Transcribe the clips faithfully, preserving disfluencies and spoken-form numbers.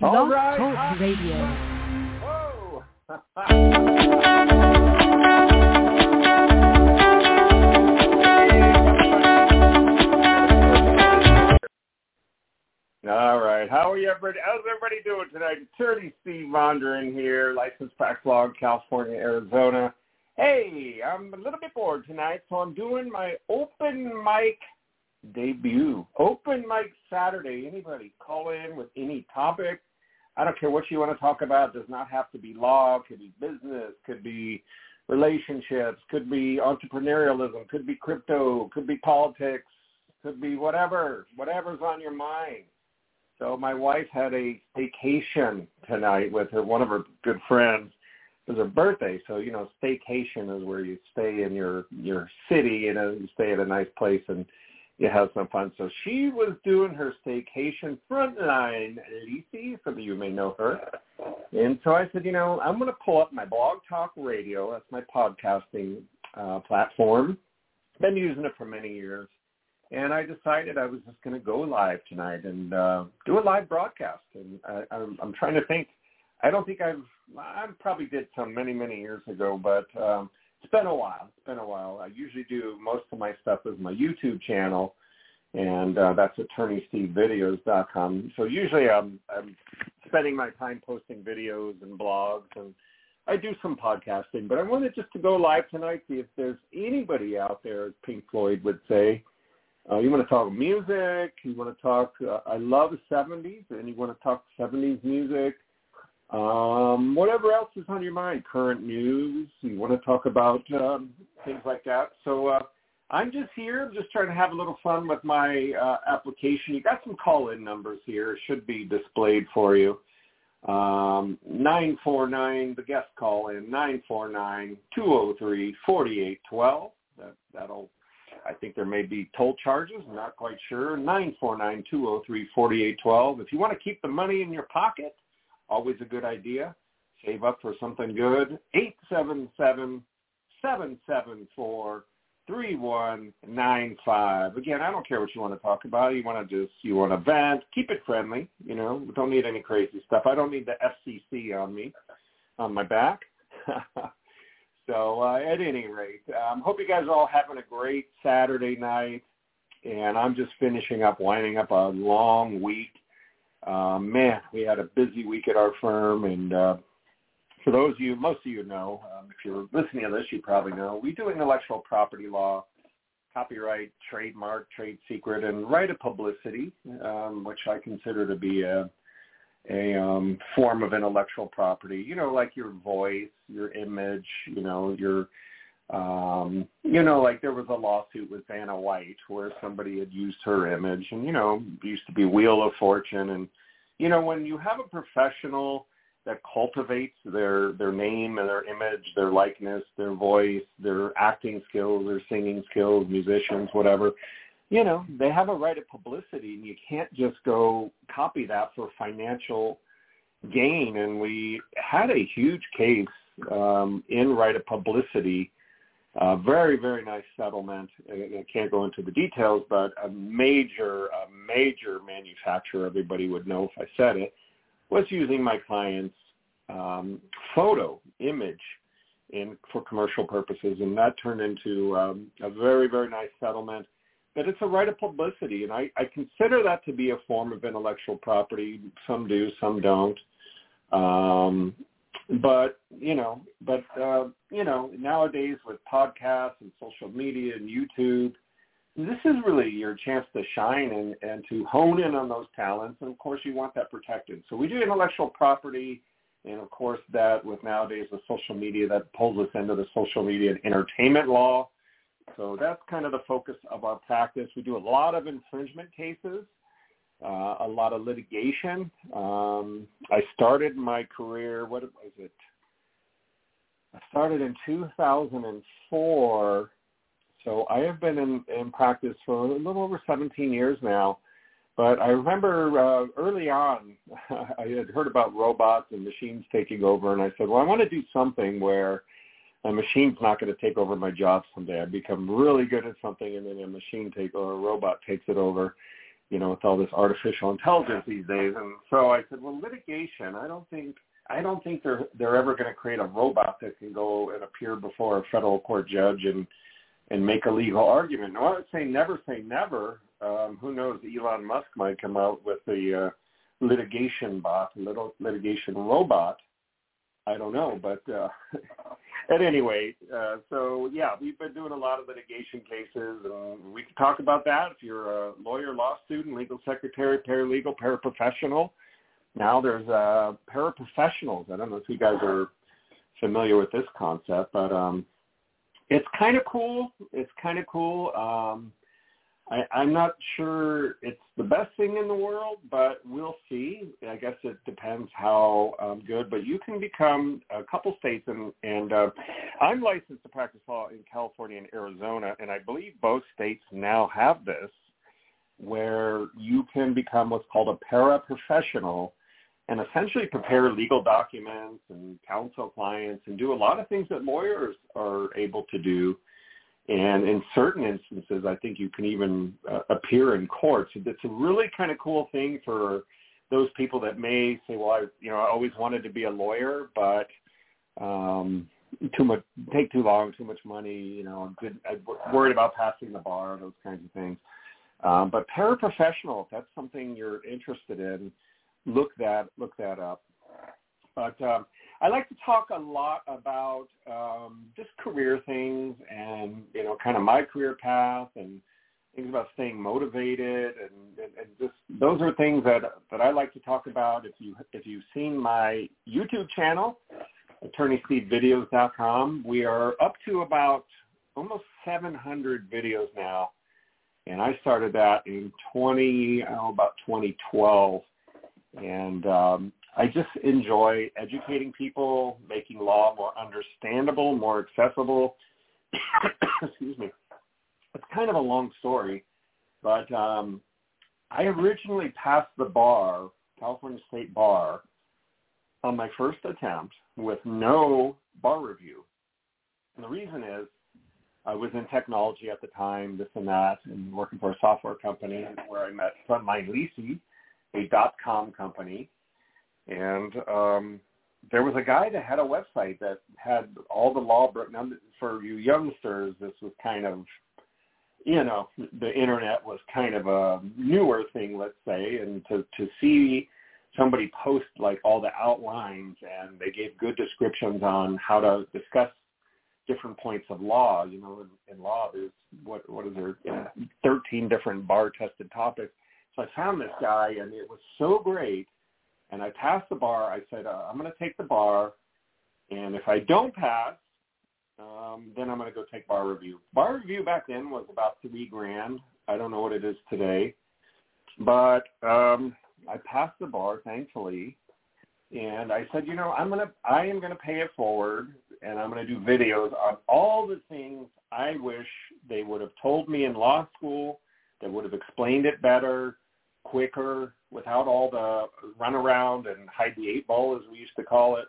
Blog Talk Radio. Whoa. All right. How are you, everybody? How's everybody doing tonight? Attorney Steve Vondran here, licensed practice law, California, Arizona. Hey, I'm a little bit bored tonight, so I'm doing my open mic debut. Open mic Saturday. Anybody call in with any topic. I don't care what you want to talk about. It does not have to be law. It could be business. Could be relationships. Could be entrepreneurialism. Could be crypto. Could be politics. Could be whatever. Whatever's on your mind. So my wife had a staycation tonight with her, one of her good friends. It was her birthday, so, you know, staycation is where you stay in your, your city, you know, you stay at a nice place and you have some fun. So she was doing her staycation, Frontline Lisi, some of you may know her. And so I said, you know, I'm going to pull up my Blog Talk Radio. That's my podcasting uh, platform. Been using it for many years. And I decided I was just going to go live tonight and uh, do a live broadcast. And I, I'm, I'm trying to think. I don't think I've – I probably did some many, many years ago, but um, it's been a while. It's been a while. I usually do most of my stuff with my YouTube channel, and uh, that's attorney steve videos dot com. So usually I'm, I'm spending my time posting videos and blogs, and I do some podcasting. But I wanted just to go live tonight, see if there's anybody out there, as Pink Floyd would say. Uh, you want to talk music, you want to talk, uh, I love the seventies, and you want to talk seventies music, um, whatever else is on your mind, current news, you want to talk about um, things like that. So uh, I'm just here, I'm just trying to have a little fun with my uh, application. You got some call-in numbers here, it should be displayed for you. Um, nine four nine, the guest call-in, nine four nine, two oh three, four eight one two, that, that'll I think there may be toll charges. I'm not quite sure. nine four nine, two oh three, four eight one two. If you want to keep the money in your pocket, always a good idea. Save up for something good. eight seven seven, seven seven four, three one nine five. Again, I don't care what you want to talk about. You want to just, you want to vent. Keep it friendly. You know, we don't need any crazy stuff. I don't need the F C C on me, on my back. So uh, at any rate, I um, hope you guys are all having a great Saturday night, and I'm just finishing up, winding up a long week. Uh, man, we had a busy week at our firm, and uh, for those of you, most of you know, um, if you're listening to this, you probably know, we do intellectual property law, copyright, trademark, trade secret, and right of publicity, um, which I consider to be a a um, form of intellectual property, you know, like your voice, your image, you know, your, um, you know, like there was a lawsuit with Anna White where somebody had used her image and, you know, used to be Wheel of Fortune. And, you know, when you have a professional that cultivates their, their name and their image, their likeness, their voice, their acting skills, their singing skills, musicians, whatever, you know, they have a right of publicity, and you can't just go copy that for financial gain. And we had a huge case um, in right of publicity, uh, very, very nice settlement. I, I can't go into the details, but a major, a major manufacturer, everybody would know if I said it, was using my client's um, photo image in for commercial purposes, and that turned into um, a very, very nice settlement. That it's a right of publicity, and I, I consider that to be a form of intellectual property. Some do, some don't. Um, but you know, but uh, you know, nowadays with podcasts and social media and YouTube, this is really your chance to shine and, and to hone in on those talents. And of course, you want that protected. So we do intellectual property, and of course, that with nowadays with social media, that pulls us into the social media and entertainment law. So that's kind of the focus of our practice. We do a lot of infringement cases, uh, a lot of litigation. Um, I started my career, what was it? I started in two thousand four. So I have been in, in practice for a little over seventeen years now. But I remember uh, early on, I had heard about robots and machines taking over. And I said, well, I want to do something where a machine's not going to take over my job someday. I become really good at something, and then a machine take or a robot takes it over. you know, with all this artificial intelligence these days. And so I said, well, litigation, I don't think I don't think they're they're ever going to create a robot that can go and appear before a federal court judge and and make a legal argument. No, I would say never say never. Um, who knows? Elon Musk might come out with the uh, litigation bot, little litigation robot. I don't know, but uh, at any rate, uh, so yeah, we've been doing a lot of litigation cases. Uh, we can talk about that if you're a lawyer, law student, legal secretary, paralegal, paraprofessional. Now there's uh, paraprofessionals. I don't know if you guys are familiar with this concept, but um, it's kind of cool. It's kind of cool. Um, I, I'm not sure it's the best thing in the world, but we'll see. I guess it depends how um, good. But you can become a couple states, and, and uh, I'm licensed to practice law in California and Arizona, and I believe both states now have this, where you can become what's called a paraprofessional and essentially prepare legal documents and counsel clients and do a lot of things that lawyers are able to do. And in certain instances, I think you can even uh, appear in court. So it's a really kind of cool thing for those people that may say, well, I, you know, I always wanted to be a lawyer, but um, too much, take too long, too much money, you know, I'm, good, I'm worried about passing the bar, those kinds of things. Um, but paraprofessional, if that's something you're interested in, look that, look that up. But um, I like to talk a lot about um, just career things and, you know, kind of my career path and things about staying motivated. And, and, and just those are things that, that I like to talk about. If, you, if you've seen my YouTube channel, attorney steve videos dot com, we are up to about almost seven hundred videos now. And I started that in twenty, oh, about twenty twelve. And um, I just enjoy educating people, making law more understandable, more accessible. Excuse me. It's kind of a long story, but um, I originally passed the bar, California State Bar, on my first attempt with no bar review. And the reason is, I was in technology at the time, this and that, and working for a software company where I met Frontline Lisi, a dot-com company. And um, there was a guy that had a website that had all the law. For you youngsters, this was kind of, you know, the internet was kind of a newer thing, let's say, and to, to see somebody post, like, all the outlines, and they gave good descriptions on how to discuss different points of law. You know, in, in law, there's what what is there, you know, thirteen different bar-tested topics. So I found this guy, and it was so great. And I passed the bar. I said, uh, I'm going to take the bar, and if I don't pass, um, then I'm going to go take bar review. Bar review back then was about three grand. I don't know what it is today, but um, I passed the bar, thankfully. And I said, you know, I'm going to, I am going to pay it forward, and I'm going to do videos on all the things I wish they would have told me in law school that would have explained it better, quicker, without all the runaround and hide the eight ball, as we used to call it.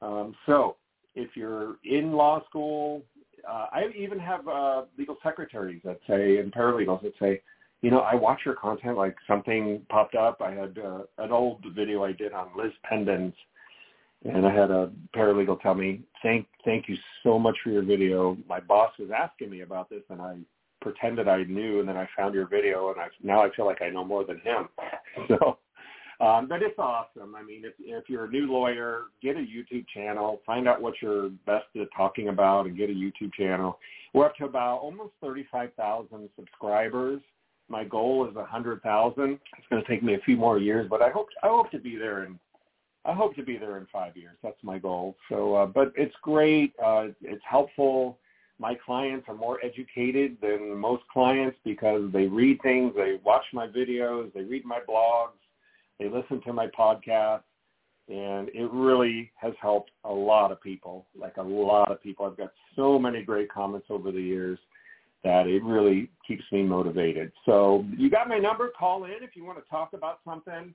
Um, so if you're in law school, uh, I even have uh, legal secretaries that say, and paralegals that say, you know, I watch your content, like something popped up. I had uh, an old video I did on Liz Pendens, and I had a paralegal tell me, thank thank you so much for your video. My boss was asking me about this, and I pretended I knew, and then I found your video, and I, now I feel like I know more than him. So, um, but it's awesome. I mean, if, if you're a new lawyer, get a YouTube channel. Find out what you're best at talking about and get a YouTube channel. We're up to about almost thirty-five thousand subscribers. My goal is a hundred thousand. It's going to take me a few more years, but I hope I hope to be there in I hope to be there in five years. That's my goal. So, uh, but it's great. Uh, it's helpful. My clients are more educated than most clients because they read things, they watch my videos, they read my blogs, they listen to my podcasts, and it really has helped a lot of people. Like a lot of people. I've got so many great comments over the years that it really keeps me motivated. So you got my number. Call in if you want to talk about something.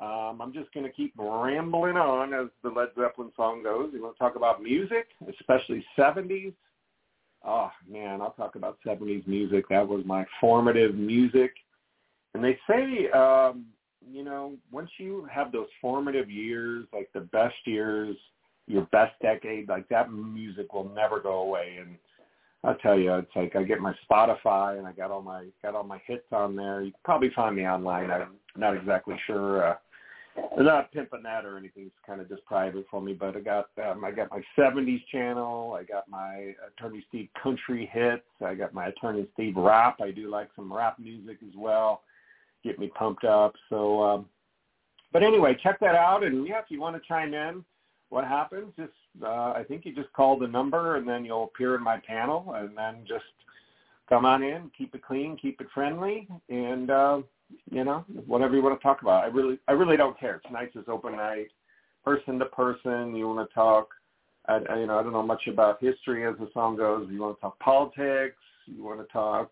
Um, I'm just going to keep rambling on as the Led Zeppelin song goes. You want to talk about music, especially seventies? Oh, man, I'll talk about seventies music. That was my formative music. And they say, um, you know, once you have those formative years, like the best years, your best decade, like that music will never go away. And I'll tell you, it's like I get my Spotify and I got all my got all my hits on there. You can probably find me online. I'm not exactly sure. Uh, I'm not pimping that or anything. It's kind of just private for me. But I got um, I got my seventies channel. I got my Attorney Steve country hits. I got my Attorney Steve rap. I do like some rap music as well. Get me pumped up. So, um, but anyway, check that out. And yeah, if you want to chime in, what happens? Just uh, I think you just call the number, and then you'll appear in my panel, and then just come on in. Keep it clean, keep it friendly, and uh, you know, whatever you want to talk about. I really, I really don't care. Tonight's is open night, person to person. You want to talk? I, I, you know, I don't know much about history as the song goes. You want to talk politics? You want to talk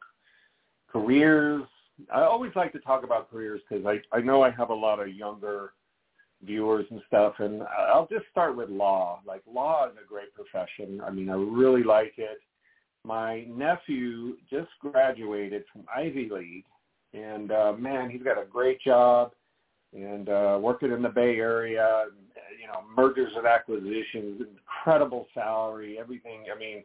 careers? I always like to talk about careers because I, I know I have a lot of younger viewers and stuff, and I'll just start with law. Like, law is a great profession. I mean, I really like it. My nephew just graduated from Ivy League, and, uh, man, he's got a great job and uh, working in the Bay Area, you know, mergers and acquisitions, incredible salary, everything. I mean,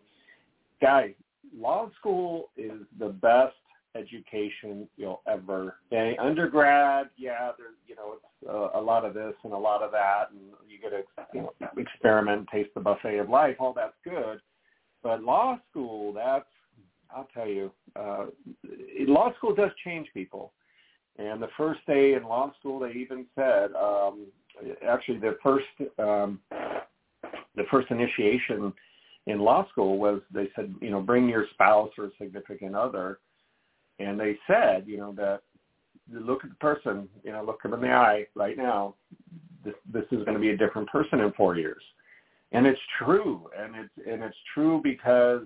guys, law school is the best education you'll ever get. Undergrad, yeah, there's, you know, it's uh, a lot of this and a lot of that, and you get to, you know, experiment, taste the buffet of life. All that's good, but law school, that's, I'll tell you, uh, law school does change people. And the first day in law school, they even said, um, actually, the first, um, the first initiation in law school was, they said, you know, bring your spouse or significant other. And they said, you know, that look at the person, you know, look them in the eye right now. This, this is going to be a different person in four years. And it's true. And it's, and it's true because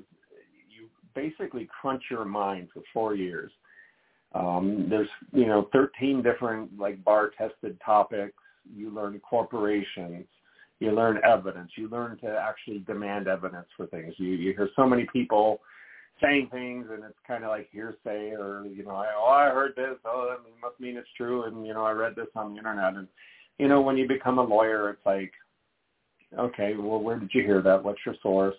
you basically crunch your mind for four years. Um, there's, you know, thirteen different, like, bar-tested topics. You learn corporations. You learn evidence. You learn to actually demand evidence for things. You, you hear so many people saying things, and it's kind of like hearsay, or, you know, I, oh, I heard this, oh, that must mean it's true, and, you know, I read this on the internet. And, you know, when you become a lawyer, it's like, okay, well, where did you hear that? What's your source?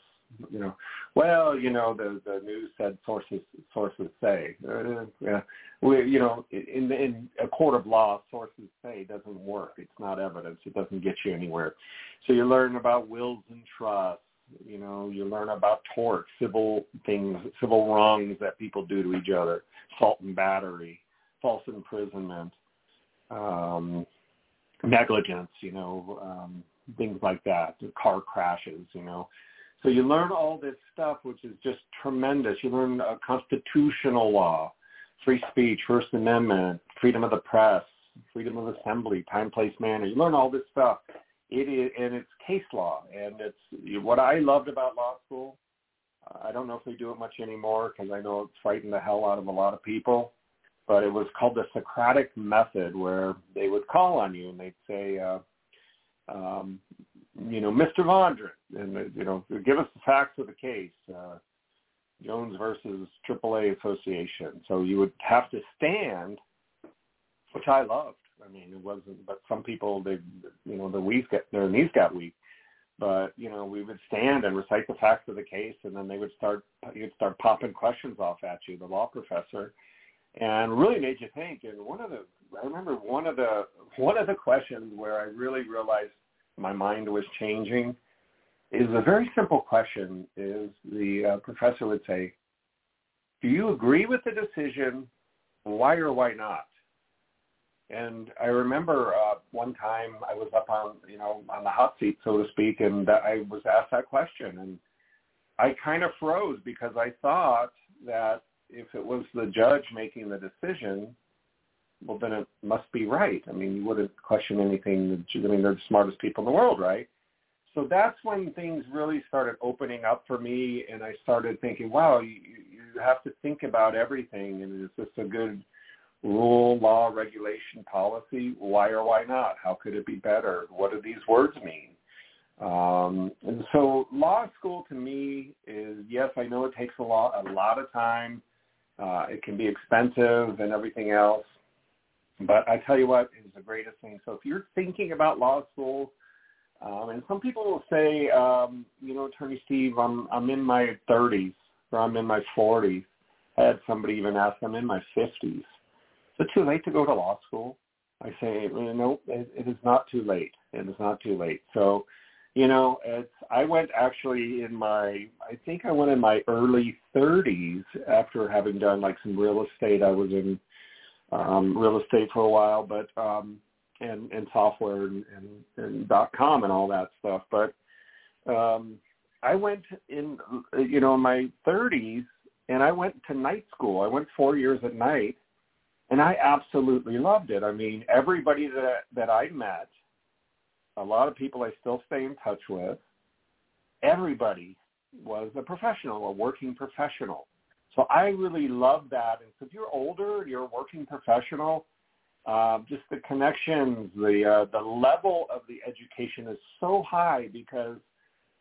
You know, well, you know, the, the news said sources sources say. Uh, yeah. We, you know, in, in a court of law, sources say doesn't work. It's not evidence. It doesn't get you anywhere. So you learn about wills and trusts. You know, you learn about tort, civil things, civil wrongs that people do to each other, assault and battery, false imprisonment, um, negligence, you know, um, things like that, car crashes, you know. So you learn all this stuff, which is just tremendous. You learn uh, constitutional law, free speech, First Amendment, freedom of the press, freedom of assembly, time, place, manner. You learn all this stuff. It is, and it's case law, and it's what I loved about law school. I don't know if they do it much anymore because I know it frightened the hell out of a lot of people, but it was called the Socratic method, where they would call on you and they'd say, uh, um, you know, Mister Vondran, and, you know, give us the facts of the case, uh, Jones versus triple A Association. So you would have to stand, which I loved. I mean, it wasn't, but some people, they, you know, their knees got, their knees got weak. But, you know, we would stand and recite the facts of the case, and then they would start, you'd start popping questions off at you, the law professor, and really made you think. And one of the, I remember one of the, one of the questions where I really realized my mind was changing is a very simple question. Is the uh, professor would say, do you agree with the decision? Why or why not? And I remember uh, one time I was up on, you know, on the hot seat, so to speak, and I was asked that question. And I kind of froze because I thought that if it was the judge making the decision, well, then it must be right. I mean, you wouldn't question anything. I mean, they're the smartest people in the world, right? So that's when things really started opening up for me, and I started thinking, wow, you, you have to think about everything, and is this a good rule, law, regulation, policy, why or why not? How could it be better? What do these words mean? Um, and so law school to me is, yes, I know it takes a lot, a lot of time. Uh, it can be expensive and everything else. But I tell you what is the greatest thing. So if you're thinking about law school, um, and some people will say, um, you know, Attorney Steve, I'm I'm in my thirties or I'm in my forties. I had somebody even ask, I'm in my fifties. Is it too late to go to law school? I say, well, no, it, it is not too late. It is not too late. So, you know, it's, I went actually in my, I think I went in my early thirties after having done like some real estate. I was in um, real estate for a while, but, um, and, and software and, and, and dot-com and all that stuff. But um, I went in, you know, in my thirties and I went to night school. I went four years at night. And I absolutely loved it. I mean, everybody that that I met, a lot of people I still stay in touch with, everybody was a professional, a working professional. So I really loved that. And so if you're older, you're a working professional, uh, just the connections, the uh, the level of the education is so high because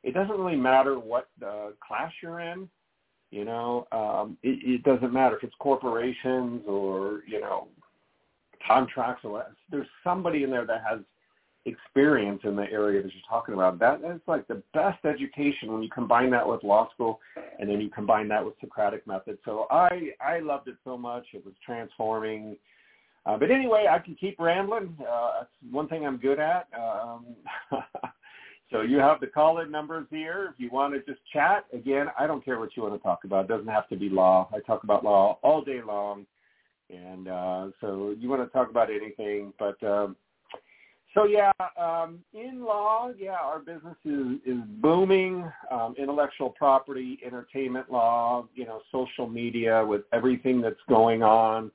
it doesn't really matter what uh, class you're in. You know, um, it, it doesn't matter if it's corporations or, you know, contracts or what. There's somebody in there that has experience in the area that you're talking about. That is like the best education when you combine that with law school and then you combine that with Socratic method. So I, I loved it so much. It was transforming. Uh, but anyway, I can keep rambling. Uh, that's one thing I'm good at. Um, So you have the call-in numbers here. If you want to just chat, again, I don't care what you want to talk about. It doesn't have to be law. I talk about law all day long. And uh, so you want to talk about anything. But um, so, yeah, um, in law, yeah, our business is, is booming. Um, intellectual property, entertainment law, you know, social media with everything that's going on.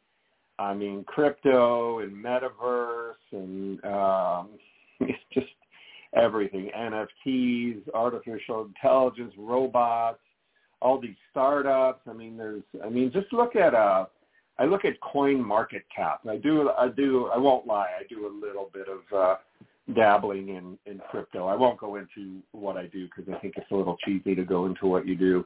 I mean, crypto and metaverse and um, it's just everything, N F Ts, artificial intelligence, robots, all these startups. I mean, there's, I mean, just look at, uh, I look at Coin Market Cap. I do, I do, I won't lie. I do a little bit of uh, dabbling in, in crypto. I won't go into what I do because I think it's a little cheesy to go into what you do.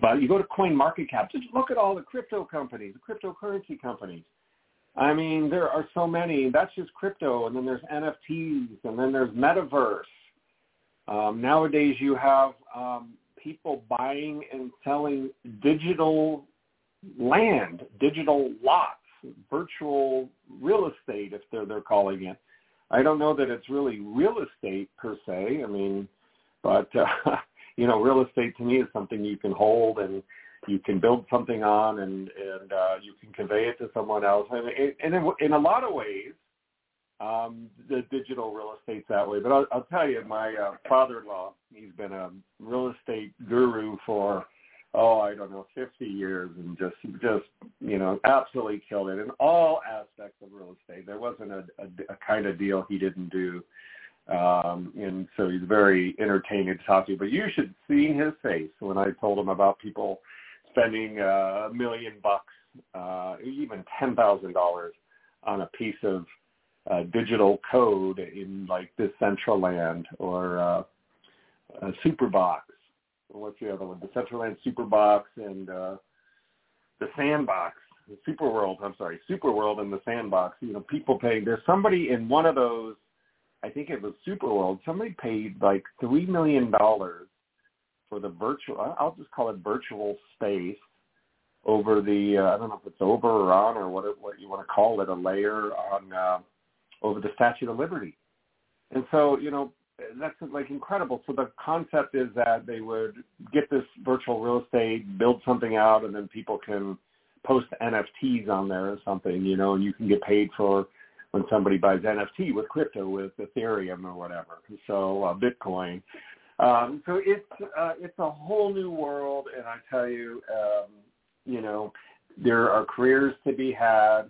But you go to Coin Market Cap, just look at all the crypto companies, the cryptocurrency companies. I mean, there are so many. That's just crypto, and then there's N F Ts, and then there's metaverse. Um, nowadays, you have um, people buying and selling digital land, digital lots, virtual real estate, if they're they're calling it. I don't know that it's really real estate per se. I mean, but uh, you know, real estate to me is something you can hold and you can build something on, and and uh, you can convey it to someone else. And, and in, in a lot of ways, um, the digital real estate's that way. But I'll, I'll tell you, my uh, father-in-law, he's been a real estate guru for, oh, I don't know, fifty years, and just, just you know, absolutely killed it in all aspects of real estate. There wasn't a, a, a kind of deal he didn't do. Um, and so he's very entertaining to talk to. But you should see his face when I told him about people spending a million bucks, uh, even ten thousand dollars on a piece of uh, digital code in like Decentraland or uh, a Superbox. What's the other one? Decentraland, Superbox, and uh, the Sandbox, the Superworld. I'm sorry, Superworld and the Sandbox. You know, people paying. There's somebody in one of those. I think it was Superworld. Somebody paid like three million dollars. For the virtual, I'll just call it virtual space over the, uh, I don't know if it's over or on or what it, what you want to call it, a layer on uh, over the Statue of Liberty. And so, you know, that's like incredible. So the concept is that they would get this virtual real estate, build something out, and then people can post N F Ts on there or something, you know, and you can get paid for when somebody buys N F T with crypto, with Ethereum or whatever. So uh, Bitcoin. Um, so it's uh, it's a whole new world, and I tell you, um, you know, there are careers to be had.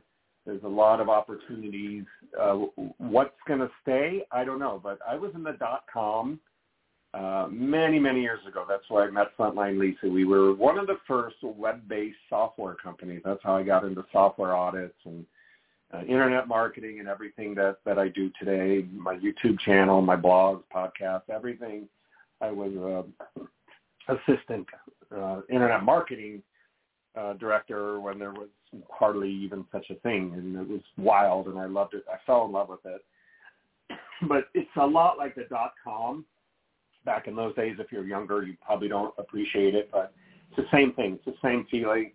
There's a lot of opportunities. Uh, what's going to stay? I don't know, but I was in the dot-com uh, many, many years ago. That's why I met Frontline Lisi. We were one of the first web-based software companies. That's how I got into software audits and uh, internet marketing and everything that, that I do today, my YouTube channel, my blogs, podcasts, everything. I was uh, assistant uh, internet marketing uh, director when there was hardly even such a thing, and it was wild, and I loved it. I fell in love with it. But it's a lot like the dot-com. Back in those days, if you're younger, you probably don't appreciate it, but it's the same thing. It's the same feeling,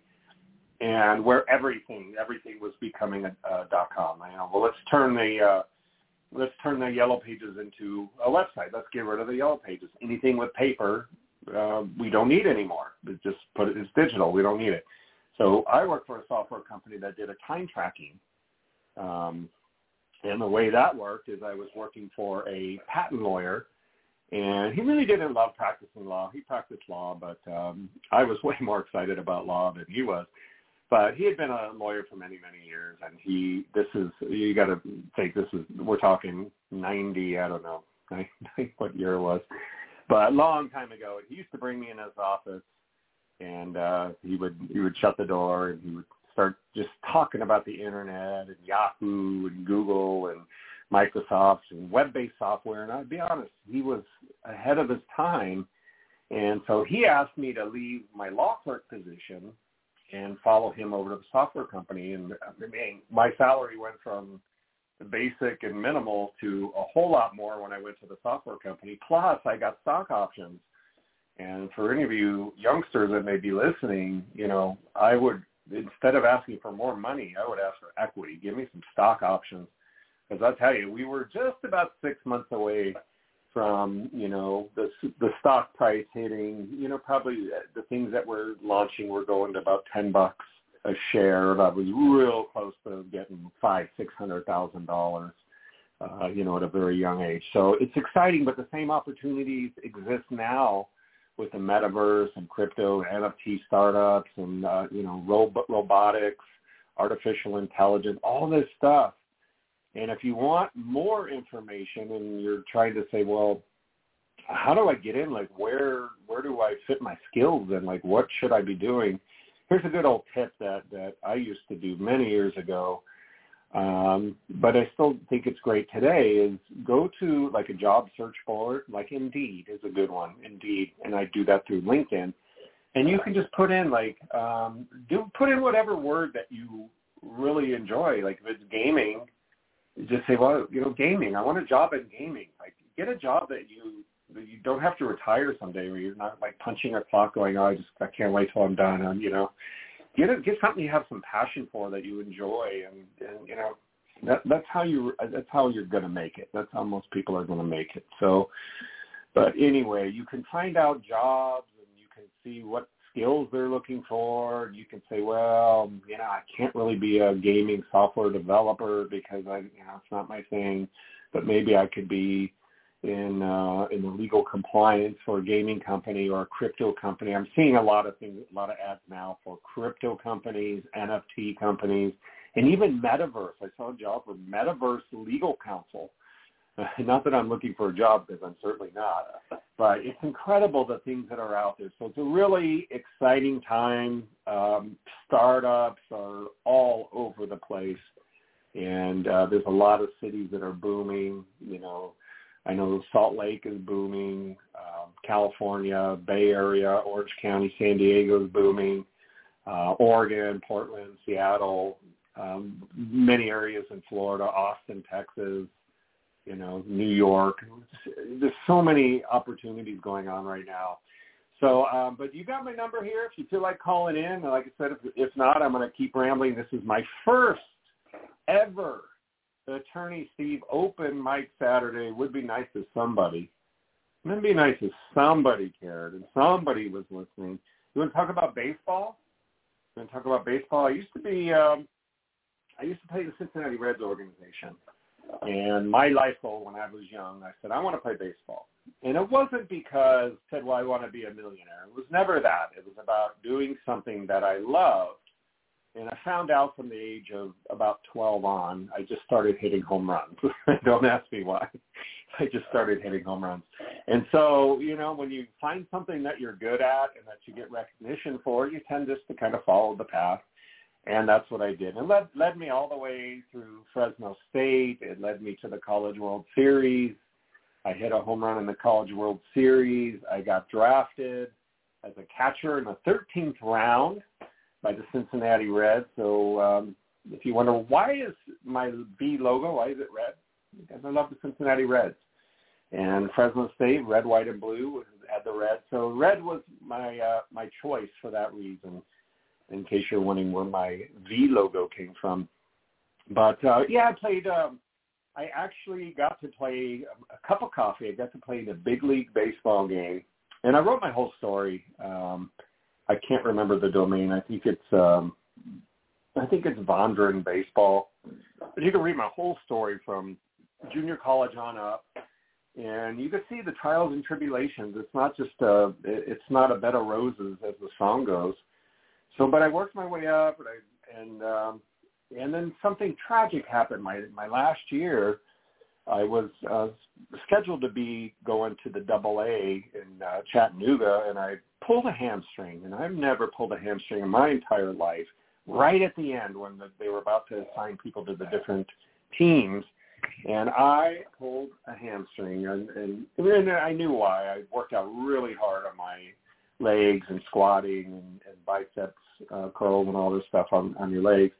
and where everything, everything was becoming a, a dot-com. You know, well, let's turn the uh, let's turn the yellow pages into a website. Let's get rid of the yellow pages. Anything with paper, uh, we don't need anymore. We just put it as digital. We don't need it. So I worked for a software company that did a time tracking. Um, and the way that worked is I was working for a patent lawyer, and he really didn't love practicing law. He practiced law, but um, I was way more excited about law than he was. But he had been a lawyer for many, many years, and he, this is, you got to think this is, we're talking ninety, I don't know, I think what year it was, but a long time ago. He used to bring me in his office, and uh, he would he would shut the door, and he would start just talking about the internet and Yahoo and Google and Microsoft and web-based software. And I'll be honest, he was ahead of his time. And so he asked me to leave my law clerk position and follow him over to the software company. And I mean, my salary went from basic and minimal to a whole lot more when I went to the software company. Plus, I got stock options. And for any of you youngsters that may be listening, you know, I would, instead of asking for more money, I would ask for equity. Give me some stock options. Because I'll tell you, we were just about six months away from, you know, the the stock price hitting, you know, probably the things that we're launching were going to about ten bucks a share. That was real close to getting five, six hundred thousand dollars, uh, you know, at a very young age. So it's exciting, but the same opportunities exist now with the metaverse and crypto and N F T startups and, uh, you know, robo- robotics, artificial intelligence, all this stuff. And if you want more information and you're trying to say, well, how do I get in? Like, where where do I fit my skills and, like, what should I be doing? Here's a good old tip that, that I used to do many years ago, um, but I still think it's great today, is go to, like, a job search board. Like, Indeed is a good one, Indeed, and I do that through LinkedIn. And you can just put in, like, um, do put in whatever word that you really enjoy. Like, if it's gaming, just say, well, you know, gaming, I want a job in gaming. Like, get a job that you that you don't have to retire someday, where you're not, like, punching a clock going, oh, I just I can't wait till I'm done. I'm, you know, get a, get something you have some passion for that you enjoy, and, and you know, that, that's how you that's how you're going to make it. That's how most people are going to make it. So, but anyway, you can find out jobs, and you can see what skills they're looking for. You can say, well, you know, I can't really be a gaming software developer because I, you know, it's not my thing, but maybe I could be in uh, in the legal compliance for a gaming company or a crypto company. I'm seeing a lot of things, a lot of ads now for crypto companies, N F T companies, and even metaverse. I saw a job for metaverse legal counsel. Not that I'm looking for a job, because I'm certainly not, but it's incredible the things that are out there. So it's a really exciting time. Um, startups are all over the place, and uh, there's a lot of cities that are booming. You know, I know Salt Lake is booming, um, California, Bay Area, Orange County, San Diego is booming, uh, Oregon, Portland, Seattle, um, many areas in Florida, Austin, Texas. You know, New York. There's so many opportunities going on right now. So, um, but you got my number here if you feel like calling in. And like I said, if, if not, I'm going to keep rambling. This is my first ever Attorney Steve Open Mic Saturday. Would be nice if somebody, it would be nice if somebody cared and somebody was listening. You want to talk about baseball? You want to talk about baseball? I used to be, um, I used to play the Cincinnati Reds organization. And my life goal when I was young, I said, I want to play baseball. And it wasn't because I said, well, I want to be a millionaire. It was never that. It was about doing something that I loved. And I found out from the age of about twelve on, I just started hitting home runs. Don't ask me why. I just started hitting home runs. And so, you know, when you find something that you're good at and that you get recognition for, you tend just to kind of follow the path. And that's what I did. It led, led me all the way through Fresno State. It led me to the College World Series. I hit a home run in the College World Series. I got drafted as a catcher in the thirteenth round. by the Cincinnati Reds. So um, if you wonder, why is my B logo, why is it red? Because I love the Cincinnati Reds. And Fresno State, red, white, and blue had the red. So red was my uh, my choice for that reason, in case you're wondering where my V logo came from. But, uh, yeah, I played um, – I actually got to play a cup of coffee. I got to play the big league baseball game. And I wrote my whole story. Um, I can't remember the domain. I think it's um, I think it's Vondran Baseball. But you can read my whole story from junior college on up. And you can see the trials and tribulations. It's not just a, it's not a bed of roses, as the song goes. So, but I worked my way up, and I, and, um, and then something tragic happened. My my last year, I was uh, scheduled to be going to the Double A in uh, Chattanooga, and I pulled a hamstring. And I've never pulled a hamstring in my entire life. Right at the end, when the, they were about to assign people to the different teams. And I pulled a hamstring, and, and, and I knew why. I worked out really hard on my legs and squatting and, and biceps uh, curls and all this stuff on, on your legs.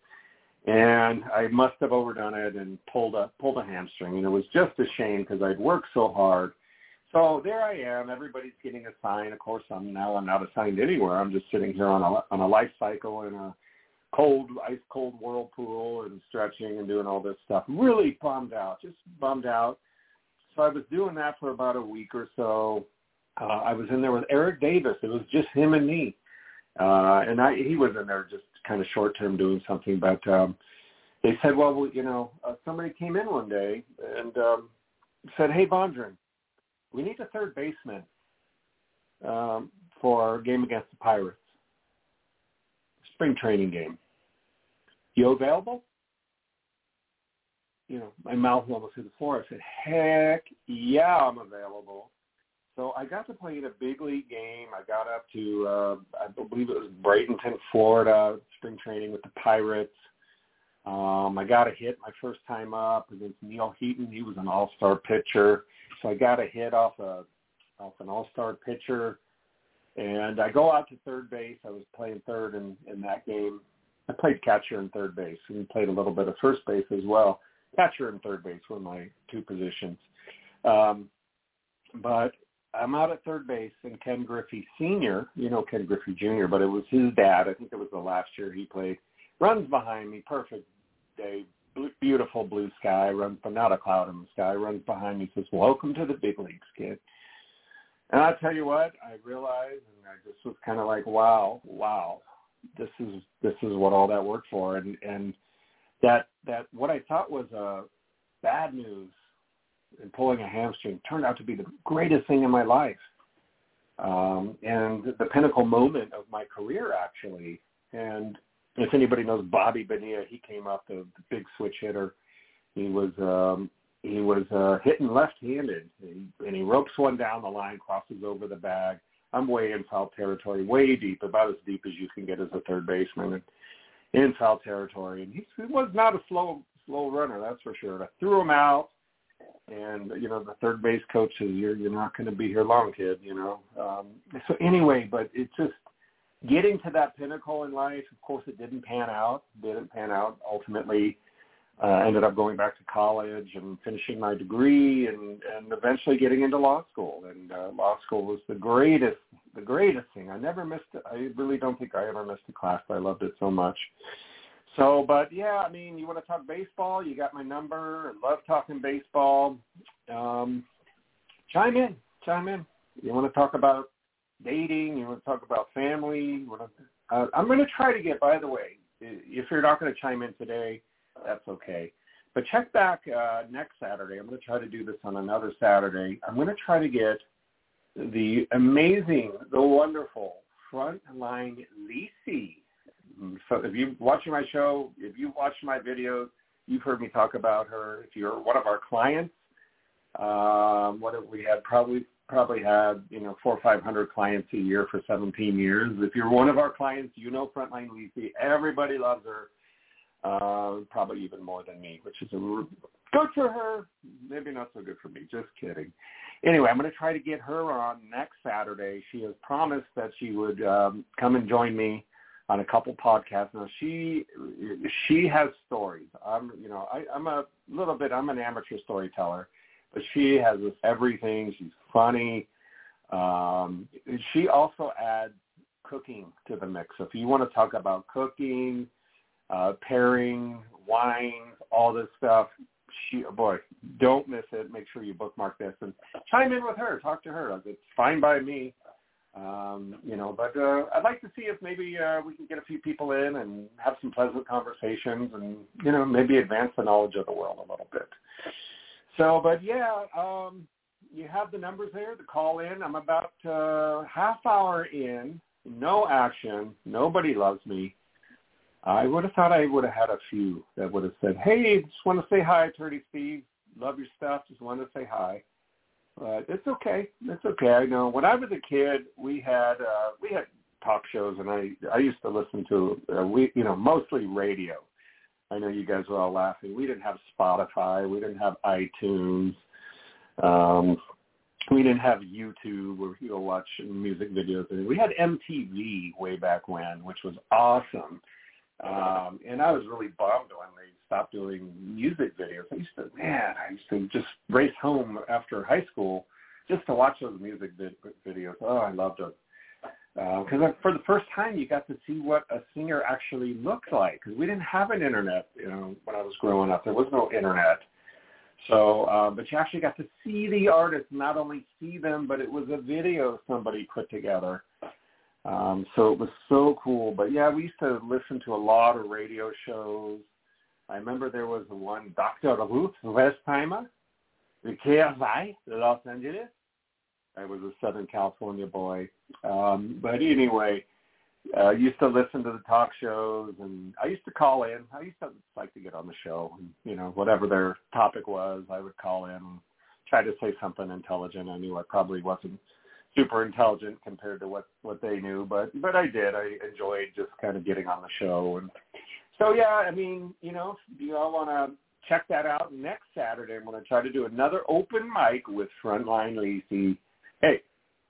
And I must have overdone it and pulled a, pulled a hamstring. And it was just a shame because I'd worked so hard. So there I am. Everybody's getting assigned. Of course, I'm now I'm not assigned anywhere. I'm just sitting here on a, on a life cycle in a cold, ice-cold whirlpool and stretching and doing all this stuff. Really bummed out, just bummed out. So I was doing that for about a week or so. Uh, I was in there with Eric Davis. It was just him and me. Uh, and I, he was in there just kind of short-term doing something. But um, they said, well, well you know, uh, somebody came in one day and um, said, hey, Vondran, we need a third baseman um, for our game against the Pirates. Spring training game. You available? You know, my mouth almost hit the floor. I said, heck yeah, I'm available. So I got to play in a big league game. I got up to, uh, I believe it was Bradenton, Florida, spring training with the Pirates. Um, I got a hit my first time up against Neil Heaton. He was an all-star pitcher. So I got a hit off, a, off an all-star pitcher. And I go out to third base. I was playing third in, in that game. I played catcher and third base and played a little bit of first base as well. Catcher and third base were my two positions. Um, but I'm out at third base, and Ken Griffey Senior, you know Ken Griffey Junior, but it was his dad. I think it was the last year he played. Runs behind me, perfect day, beautiful blue sky, runs, but not a cloud in the sky, runs behind me, says, welcome to the big leagues, kid. And I'll tell you what, I realized, and I just was kind of like, wow, wow, this is this is what all that worked for. And, and that that what I thought was uh, bad news and pulling a hamstring turned out to be the greatest thing in my life um, and the pinnacle moment of my career, actually. And if anybody knows Bobby Bonilla, he came up, the, the big switch hitter. He was um, – He was uh, hitting left-handed, and he ropes one down the line, crosses over the bag. I'm way in foul territory, way deep, about as deep as you can get as a third baseman, in foul territory. And he, he was not a slow slow runner, that's for sure. I threw him out, and, you know, the third base coach says, you're, you're not going to be here long, kid, you know. Um, so anyway, but it's just getting to that pinnacle in life. Of course, it didn't pan out, didn't pan out ultimately. Uh, ended up going back to college and finishing my degree and, and eventually getting into law school. And uh, law school was the greatest, the greatest thing. I never missed it. I really don't think I ever missed a class. I loved it so much. So, but, yeah, I mean, you want to talk baseball? You got my number. I love talking baseball. Um, chime in. Chime in. You want to talk about dating? You want to talk about family? You want to, uh, I'm going to try to get, by the way, if you're not going to chime in today, that's okay. But check back uh, next Saturday. I'm going to try to do this on another Saturday. I'm going to try to get the amazing, the wonderful Frontline Lisi. So if you're watching my show, if you've watched my videos, you've heard me talk about her. If you're one of our clients, um, what have we had? Probably probably had, you know, four or five hundred clients a year for seventeen years. If you're one of our clients, you know Frontline Lisi. Everybody loves her. Uh, probably even more than me, which is a, good for her, maybe not so good for me, just kidding. Anyway, I'm going to try to get her on next Saturday. She has promised that she would um, come and join me on a couple podcasts. Now she she has stories. I'm you know I, I'm a little bit I'm an amateur storyteller, but she has this everything. She's funny. Um, she also adds cooking to the mix. So if you want to talk about cooking, uh, pairing, wines, all this stuff, she oh boy, don't miss it. Make sure you bookmark this and chime in with her. Talk to her. It's fine by me. Um, you know, but uh, I'd like to see if maybe uh, we can get a few people in and have some pleasant conversations, and you know, maybe advance the knowledge of the world a little bit. So, but yeah. Um, You have the numbers there to call in. I'm about uh, half hour in, no action. Nobody loves me. I would have thought I would have had a few that would have said, hey, just want to say hi, Attorney Steve. Love your stuff. Just want to say hi. But it's okay. It's okay. I know. When I was a kid, we had uh, we had talk shows, and I, I used to listen to, uh, we you know, mostly radio. I know you guys were all laughing. We didn't have Spotify. We didn't have iTunes. Um, we didn't have YouTube where you go watch music videos. We had M T V way back when, which was awesome. Um, and I was really bummed when they stopped doing music videos. I used to, man, I used to just race home after high school just to watch those music vid- videos. Oh, I loved them. Because uh, for the first time, you got to see what a singer actually looked like. Because we didn't have an internet, you know, when I was growing up. There was no internet. So, uh, but you actually got to see the artist, not only see them, but it was a video somebody put together. Um, so it was so cool. But, yeah, we used to listen to a lot of radio shows. I remember there was one, Doctor Ruth Westheimer, the K F I, Los Angeles. I was a Southern California boy. Um, but anyway, I uh, used to listen to the talk shows, and I used to call in. I used to like to get on the show, and, you know, whatever their topic was, I would call in and try to say something intelligent. I knew I probably wasn't super intelligent compared to what, what they knew, but, but I did. I enjoyed just kind of getting on the show. And so, yeah, I mean, you know, if you all want to check that out next Saturday, I'm going to try to do another open mic with Frontline Lisi. Hey,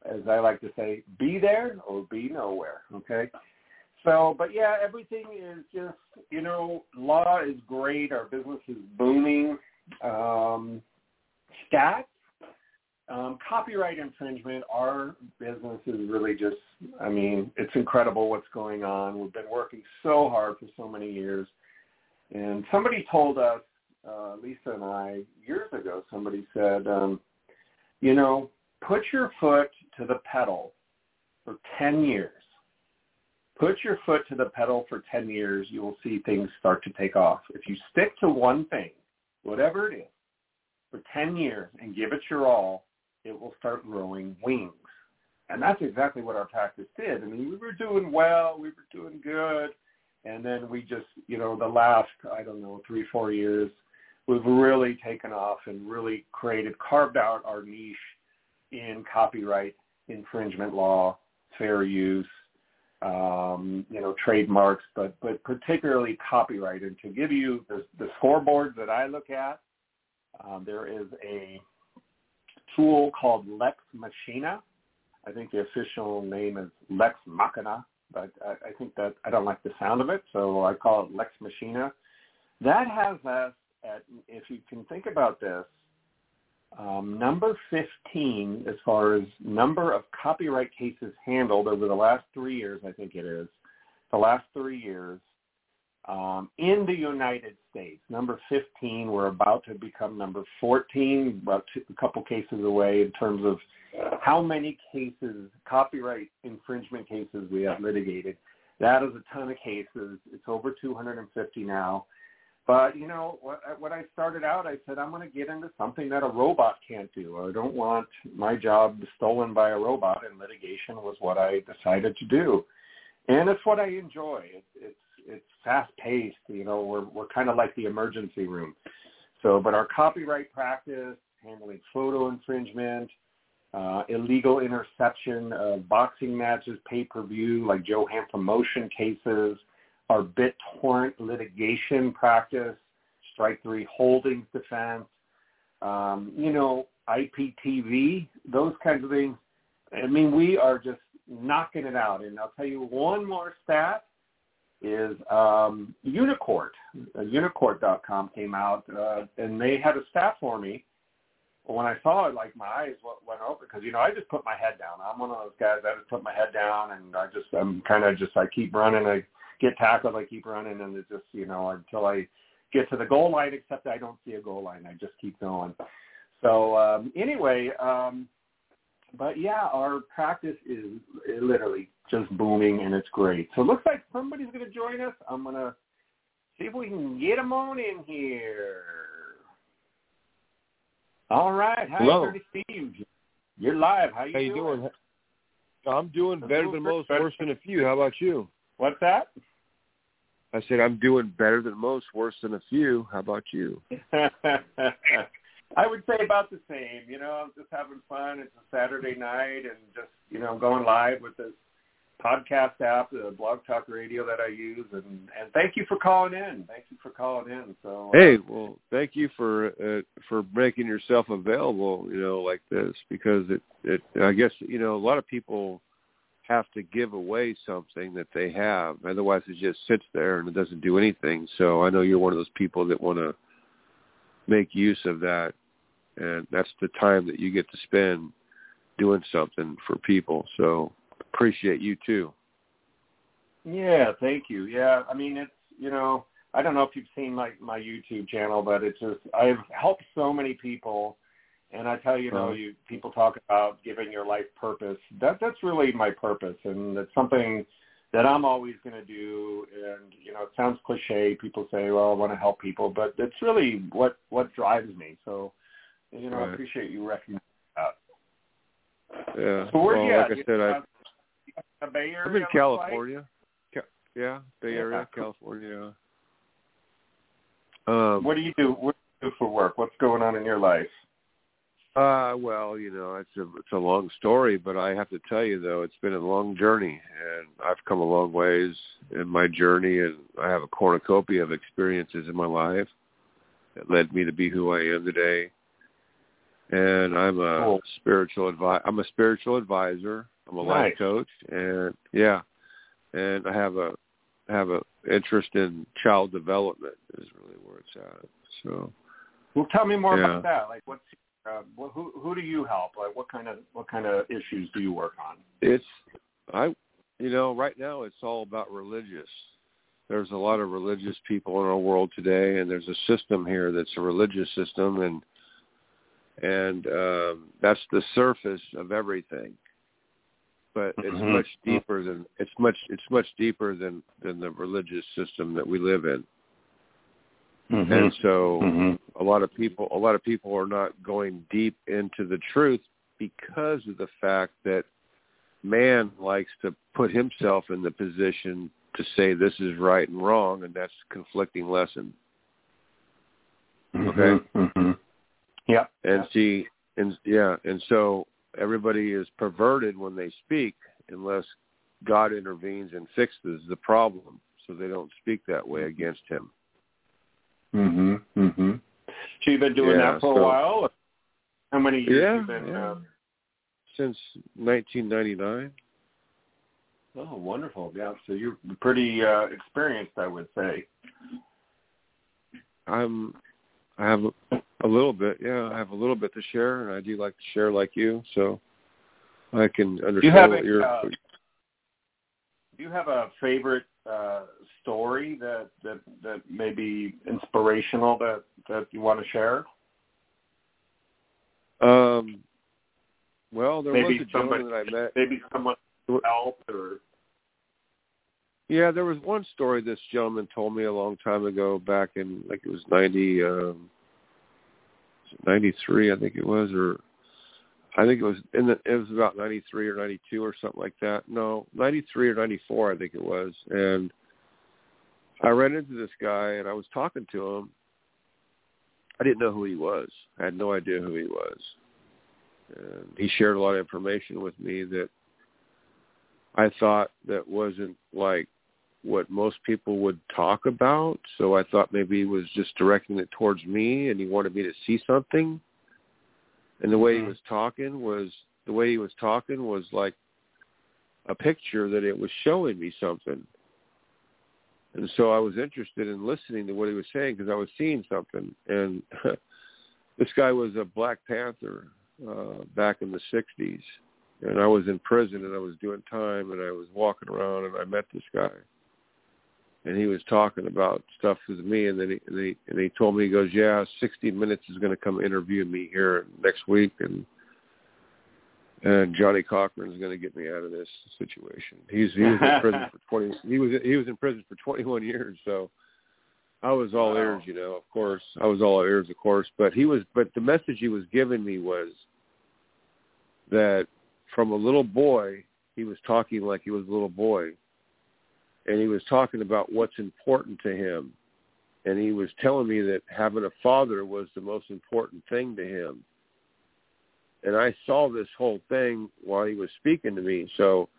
as I like to say, be there or be nowhere, okay? So, but, yeah, everything is just, you know, law is great. Our business is booming. Um, stats, um, copyright infringement, our business is really just, I mean, it's incredible what's going on. We've been working so hard for so many years. And somebody told us, uh, Lisa and I, years ago, somebody said, um, you know, put your foot to the pedal for ten years. Put your foot to the pedal for ten years. You will see things start to take off. If you stick to one thing, whatever it is, for ten years and give it your all, it will start growing wings. And that's exactly what our practice did. I mean, we were doing well. We were doing good. And then we just, you know, the last, I don't know, three, four years, we've really taken off and really created, carved out our niche in copyright infringement law, fair use, um, you know, trademarks, but but particularly copyright. And to give you the, the scoreboard that I look at, um, there is a tool called Lex Machina. I think the official name is Lex Machina, but I, I think that I don't like the sound of it, so I call it Lex Machina. That has us at, if you can think about this, Um, number fifteen as far as number of copyright cases handled over the last three years, I think it is, the last three years um, in the United States. Number fifteen, we're about to become number fourteen, about two, a couple cases away in terms of how many cases, copyright infringement cases we have litigated. That is a ton of cases. It's over two hundred fifty now. But, you know, when I started out, I said, I'm going to get into something that a robot can't do. I don't want my job stolen by a robot, and litigation was what I decided to do. And it's what I enjoy. It's it's, it's fast-paced. You know, we're, we're kind of like the emergency room. So, but our copyright practice, handling photo infringement, uh, illegal interception of boxing matches, pay-per-view, like Joe Hampton motion cases, our BitTorrent litigation practice, Strike three Holdings defense, um, you know, I P T V, those kinds of things. I mean, we are just knocking it out. And I'll tell you one more stat is um, Unicourt. Uh, Unicourt dot com came out, uh, and they had a stat for me. When I saw it, like, my eyes went open because, you know, I just put my head down. I'm one of those guys. I just put my head down, and I just, I'm kind of just, I keep running. I get tackled. I keep running, and it's just, you know, until I get to the goal line, except I don't see a goal line. I just keep going. So um, anyway, um, but, yeah, our practice is literally just booming, and it's great. So it looks like somebody's going to join us. I'm going to see if we can get them on in here. All right. Hi, hello. Steve. You're live. How you How you doing? doing? I'm doing That's better than most, better. worse than a few. How about you? What's that? I said I'm doing better than most, worse than a few. How about you? I would say about the same. You know, I'm just having fun. It's a Saturday night and just, you know, going live with this podcast app, the Blog Talk Radio that I use, and, and thank you for calling in. Thank you for calling in. So uh, hey, well, thank you for uh, for making yourself available, you know, like this, because it, it I guess, you know, a lot of people have to give away something that they have, otherwise it just sits there and it doesn't do anything. So I know you're one of those people that want to make use of that, and that's the time that you get to spend doing something for people. So appreciate you too. Yeah, thank you. Yeah, I mean, it's, you know, I don't know if you've seen like my YouTube channel, but it's just, I've helped so many people, and I tell you, you know, you people talk about giving your life purpose. That that's really my purpose, and that's something that I'm always going to do. And you know, it sounds cliche. People say, "Well, I want to help people," but it's really what what drives me. So, you know, right. I appreciate you recognizing that. Yeah. So we're well, yeah, like I said, I. I'm in California. Ca- yeah, Bay Area, yeah. California. Um, what do you do? What do you do for work? What's going on in your life? Uh, well, you know, it's a it's a long story, but I have to tell you though, it's been a long journey, and I've come a long ways in my journey, and I have a cornucopia of experiences in my life that led me to be who I am today. And I'm a cool. spiritual advi- I'm a spiritual advisor. I'm a life nice. coach, and yeah, and I have a have a interest in child development is really where it's at. So, well, tell me more yeah. about that. Like, what's uh, who who do you help? Like, what kind of what kind of issues do you work on? It's I, you know, right now it's all about religious. There's a lot of religious people in our world today, and there's a system here that's a religious system, and and um, that's the surface of everything. But it's mm-hmm. much deeper than it's much it's much deeper than, than the religious system that we live in, mm-hmm. and so mm-hmm. a lot of people a lot of people are not going deep into the truth because of the fact that man likes to put himself in the position to say this is right and wrong, and that's a conflicting lesson. Mm-hmm. Okay. Mm-hmm. Yeah. And yeah. see, and yeah, and so. Everybody is perverted when they speak unless God intervenes and fixes the problem so they don't speak that way against him. Mm-hmm. Mm-hmm. So you've been doing yeah, that for so, a while? How many years yeah, have you been? Yeah. Um, Since nineteen ninety-nine. Oh, wonderful. Yeah, so you're pretty uh, experienced, I would say. I'm... I have a little bit, yeah. I have a little bit to share, and I do like to share, like you, so I can understand you have what a, you're. Uh, do you have a favorite uh, story that, that that may be inspirational that, that you want to share? Um. Well, there maybe was a somebody, gentleman that I met. Maybe someone helped, or. Yeah, there was one story this gentleman told me a long time ago back in, like, it was ninety, um, ninety-three, I think it was, or I think it was in the, it was about ninety-three or ninety-two or something like that. No, ninety-three or ninety-four, I think it was. And I ran into this guy, and I was talking to him. I didn't know who he was. I had no idea who he was. And he shared a lot of information with me that I thought that wasn't, like, what most people would talk about, so I thought maybe he was just directing it towards me, and he wanted me to see something. And the way he was talking was the way he was talking was like a picture that it was showing me something. And so I was interested in listening to what he was saying because I was seeing something. And this guy was a Black Panther uh, back in the sixties. And I was in prison and I was doing time and I was walking around and I met this guy. And he was talking about stuff with me, and then he and he, and he told me, he goes, yeah, sixty minutes is going to come interview me here next week, and and Johnny Cochran is going to get me out of this situation. He's he was in prison for twenty. He was he was in prison for twenty-one years. So I was all wow. ears, you know. Of course, I was all ears, of course. But he was. But the message he was giving me was that from a little boy, he was talking like he was a little boy. And he was talking about what's important to him. And he was telling me that having a father was the most important thing to him. And I saw this whole thing while he was speaking to me. So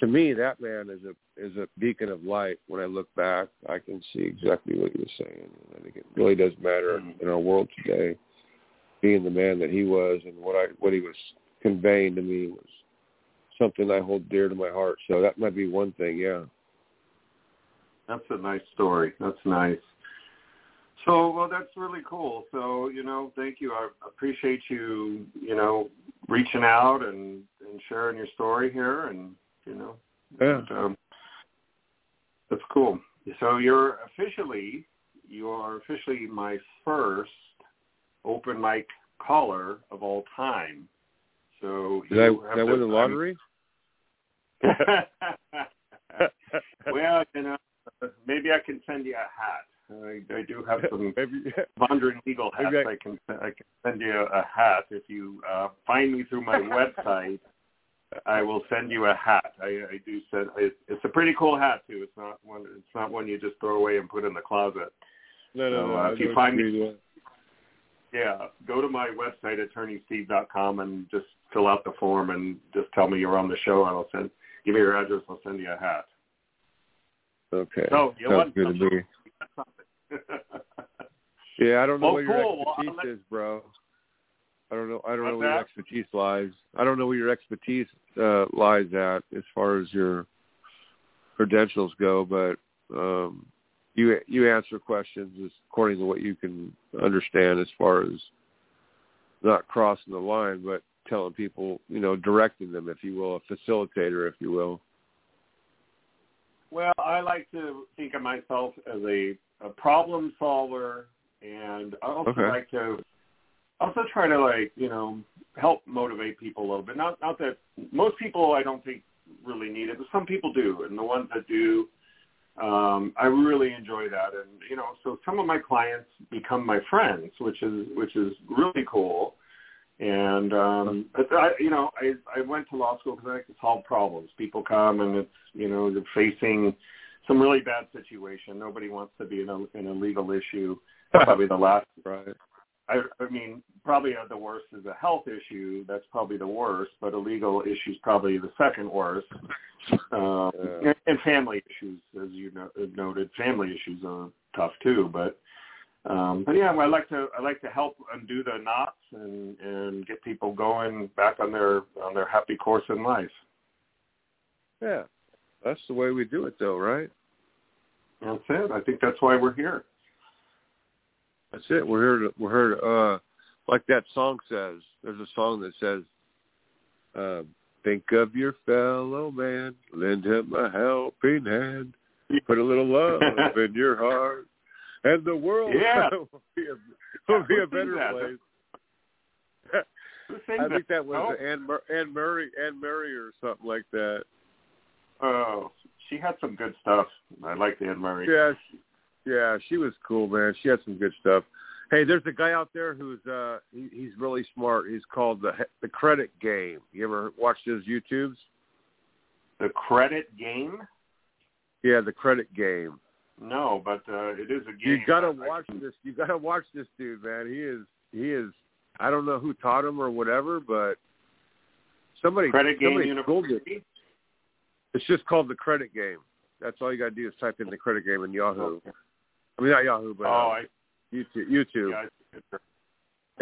to me, that man is a is a beacon of light. When I look back, I can see exactly what he was saying. And I think it really does matter in our world today, being the man that he was, and what I what he was conveying to me was something I hold dear to my heart. So that might be one thing, yeah. That's a nice story. That's nice. So, well, that's really cool. So, you know, thank you. I appreciate you, you know, reaching out and, and sharing your story here. And, you know, yeah. and, um, that's cool. So you're officially, you are officially my first open mic caller of all time. So did I, did I win the lottery? Well, you know. Maybe I can send you a hat. I, I do have some Vondran Eagle hats. I can I can send you a hat. If you uh, find me through my website, I will send you a hat. I, I do send. It's, it's a pretty cool hat too. It's not one. It's not one you just throw away and put in the closet. No, no. So, uh, no if you find me, yeah, go to my website attorney steve dot com and just fill out the form and just tell me you're on the show and I'll send. Give me your address. I'll send you a hat. Okay. So you want something. You want something. Yeah, I don't know oh, where cool. your expertise well, is, bro. I don't know. I don't What's know where that? your expertise lies. I don't know where your expertise uh, lies at as far as your credentials go, but um, you you answer questions according to what you can understand as far as not crossing the line, but telling people, you know, directing them, if you will, a facilitator, if you will. Well, I like to think of myself as a, a problem solver, and I also okay. like to also try to, like, you know, help motivate people a little bit. Not not that most people I don't think really need it, but some people do, and the ones that do, um, I really enjoy that. And you know, so some of my clients become my friends, which is which is really cool. And, um, but I, you know, I, I went to law school because I like to solve problems. People come and it's, you know, they're facing some really bad situation. Nobody wants to be in a, in a legal issue. Probably the last, right. I, I mean, probably the worst is a health issue. That's probably the worst, but a legal issue is probably the second worst. Um, yeah. and, and family issues, as you know, noted, family issues are tough too, but. Um, but yeah, I like to I like to help undo the knots and, and get people going back on their on their happy course in life. Yeah, that's the way we do it, though, right? That's it. I think that's why we're here. That's it. We're here. To, we're here. To, uh, like that song says. There's a song that says, uh, "Think of your fellow man, lend him a helping hand, put a little love in your heart." And the world yeah. will, be a, will be a better place. I think that was oh. Ann, Mur- Ann Murray, Ann Murray, or something like that. Oh, she had some good stuff. I liked Ann Murray. Yeah, she, yeah, she was cool, man. She had some good stuff. Hey, there's a guy out there who's uh, he, he's really smart. He's called the the Credit Game. You ever watched his YouTubes? The Credit Game. Yeah, the Credit Game. No, but uh, it is a game. You gotta watch this. You gotta watch this dude, man. He is. He is. I don't know who taught him or whatever, but somebody. Credit Game University. It's just called the Credit Game. That's all you gotta do is type in the Credit Game in Yahoo. Okay. I mean, not Yahoo, but oh, uh, I, YouTube. YouTube. Yeah,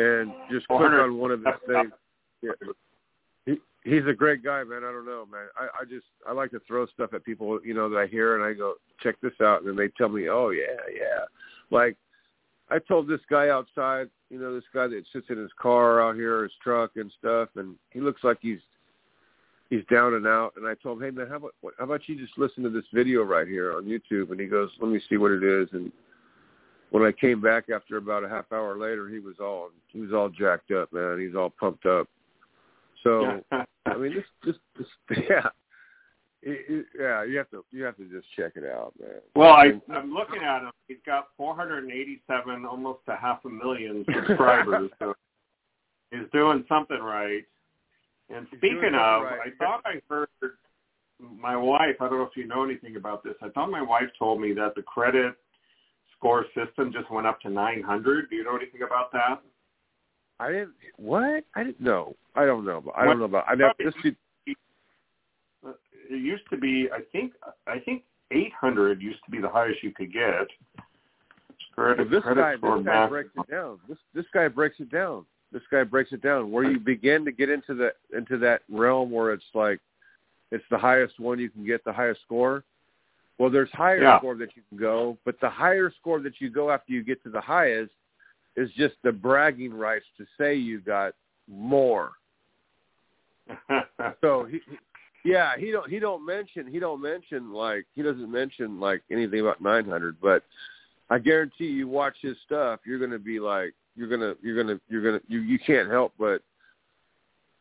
and just click on one of his things. Yeah. He, he's a great guy, man. I don't know, man. I, I just, I like to throw stuff at people, you know, that I hear and I go, check this out. And then they tell me, oh, yeah, yeah. Like, I told this guy outside, you know, this guy that sits in his car out here, his truck and stuff, and he looks like he's he's down and out. And I told him, hey, man, how about, how about you just listen to this video right here on YouTube? And he goes, let me see what it is. And when I came back after about a half hour later, he was all he was all jacked up, man. He's all pumped up. So, I mean, this just, this, yeah. It, it, yeah, you have to you have to just check it out, man. Well, I, I'm looking at him. He's got four hundred eighty-seven, almost a half a million subscribers. So he's doing something right. And speaking of, right. I thought I heard my wife. I don't know if you know anything about this. I thought my wife told me that the credit score system just went up to nine hundred. Do you know anything about that? I didn't. What? I didn't know. I don't know. I don't know about. I never. This, it used to be, I think, I think eight hundred used to be the highest you could get. Credit, well, this guy, this guy breaks it down. This this guy breaks it down. This guy breaks it down. Where you begin to get into the into that realm where it's like, it's the highest one you can get, the highest score. Well, there's higher yeah. score that you can go, but the higher score that you go after you get to the highest is just the bragging rights to say you got more. so he. he Yeah, he don't he don't mention he don't mention like he doesn't mention like anything about nine hundred, but I guarantee you watch his stuff, you're gonna be like you're gonna you're gonna you're gonna you you can't help but,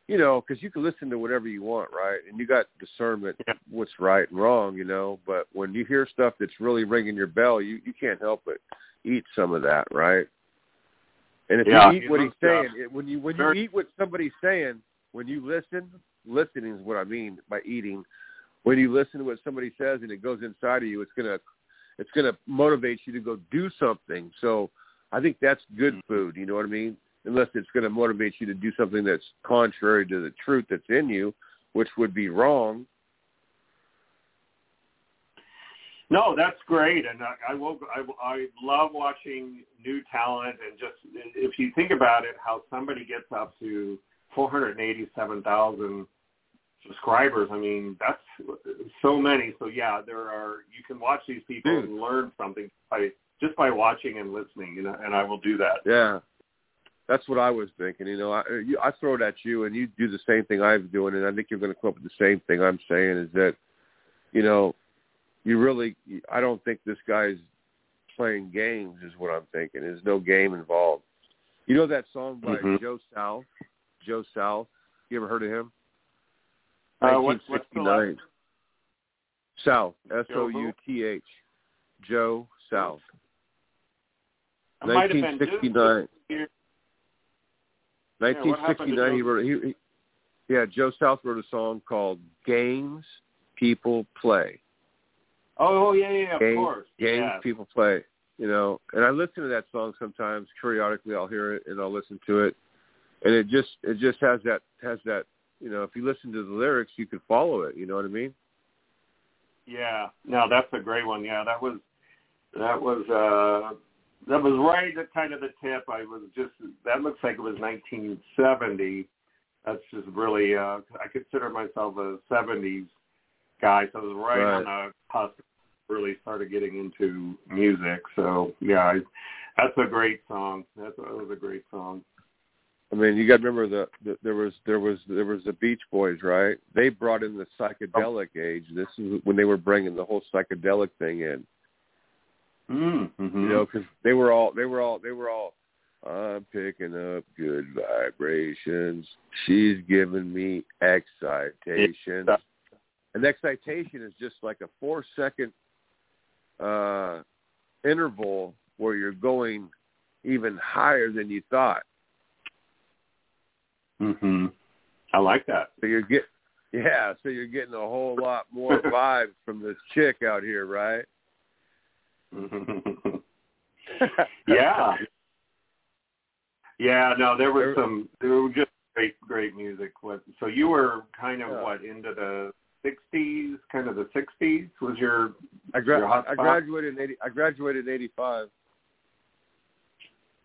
you know, because you can listen to whatever you want, right? And you got discernment yeah. what's right and wrong, you know. But when you hear stuff that's really ringing your bell, you you can't help but eat some of that, right? And if yeah, you eat what he's saying, it, when you when you eat what somebody's saying, when you listen. Listening is what I mean by eating. When you listen to what somebody says and it goes inside of you, it's gonna, it's gonna motivate you to go do something. So I think that's good food. You know what I mean? Unless it's gonna motivate you to do something that's contrary to the truth that's in you, which would be wrong. No, that's great, and I, I will. I, I love watching new talent, and just if you think about it, how somebody gets up to four hundred eighty-seven thousand subscribers. I mean, that's so many. So yeah, there are, you can watch these people Dude. and learn something by just by watching and listening, you know, and I will do that. Yeah. That's what I was thinking. You know, I, you, I throw it at you and you do the same thing I'm doing. And I think you're going to come up with the same thing I'm saying is that, you know, you really, I don't think this guy's playing games is what I'm thinking. There's no game involved. You know, that song by mm-hmm. Joe South, Joe South. You ever heard of him? Uh, nineteen sixty-nine. South. S O U T H. Joe South. I nineteen sixty-nine. Been nineteen sixty-nine, yeah, he wrote... He, he, yeah, Joe South wrote a song called Games People Play. Oh, yeah, yeah, of games, course. Games yeah. People Play. You know, and I listen to that song sometimes. Periodically, I'll hear it and I'll listen to it. And it just it just has that has that you know, if you listen to the lyrics you can follow it, you know what I mean? Yeah. No, that's a great one. Yeah, that was that was uh, that was right at kind of the tip. I was just that looks like it was nineteen seventy. That's just really uh, I consider myself a seventies guy, so I was right, right. on the cusp. Really started getting into music. So yeah, I, that's a great song. That's, that was a great song. I mean, you got to remember the, the there was there was there was the Beach Boys, right? They brought in the psychedelic age. This is when they were bringing the whole psychedelic thing in. Mm-hmm. You know, because they were all they were all they were all. I'm picking up good vibrations. She's giving me excitation, and excitation is just like a four second uh, interval where you're going even higher than you thought. Mhm. I like that. So you're get, yeah. So you're getting a whole lot more vibes from this chick out here, right? yeah. Yeah. No, there was some. There were just great, great music. What? So you were kind of yeah. what into the sixties? Kind of the sixties was your. I, gra- your hot I graduated in eighty. I graduated in eighty-five.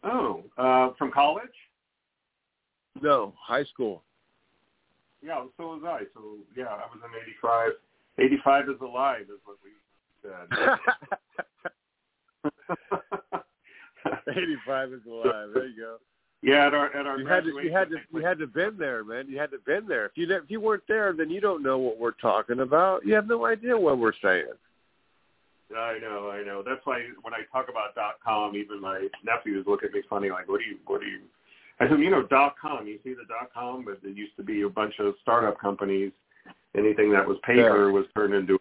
Oh, uh, from college. No, high school. Yeah, so was I. So, yeah, I was in eighty-five. eighty-five is alive is what we said. eighty-five is alive. There you go. Yeah, at our at our you graduation. Had to, you had to you had to been there, man. You had to been there. If you if you weren't there, then you don't know what we're talking about. You have no idea what we're saying. I know, I know. That's why when I talk about dot com, even my nephews look at me funny, like, what do you what do you? I said, you know, dot com. You see the dot com, but there used to be a bunch of startup companies. Anything that was paper yeah. was turned into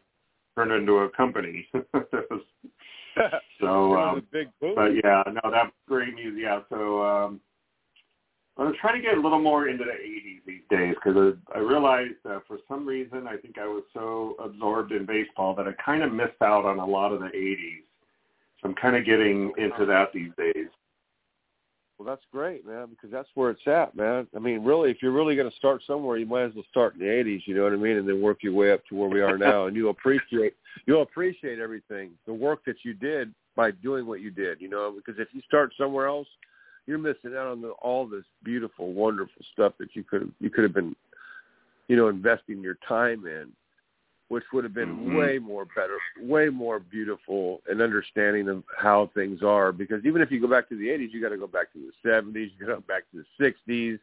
turned into a company. was, so, um, a big boom. But yeah, no, that's great news. Yeah, so. Um, I'm trying to get a little more into the eighties these days because I realized that for some reason I think I was so absorbed in baseball that I kind of missed out on a lot of the eighties. So I'm kind of getting into that these days. Well, that's great, man, because that's where it's at, man. I mean, really, if you're really going to start somewhere, you might as well start in the eighties, you know what I mean, and then work your way up to where we are now. And you'll appreciate, you'll appreciate everything, the work that you did by doing what you did, you know, because if you start somewhere else, you're missing out on the, all this beautiful, wonderful stuff that you could you could have been, you know, investing your time in, which would have been mm-hmm. way more better, way more beautiful, and understanding of how things are. Because even if you go back to the eighties, you got to go back to the seventies, you got to go back to the sixties.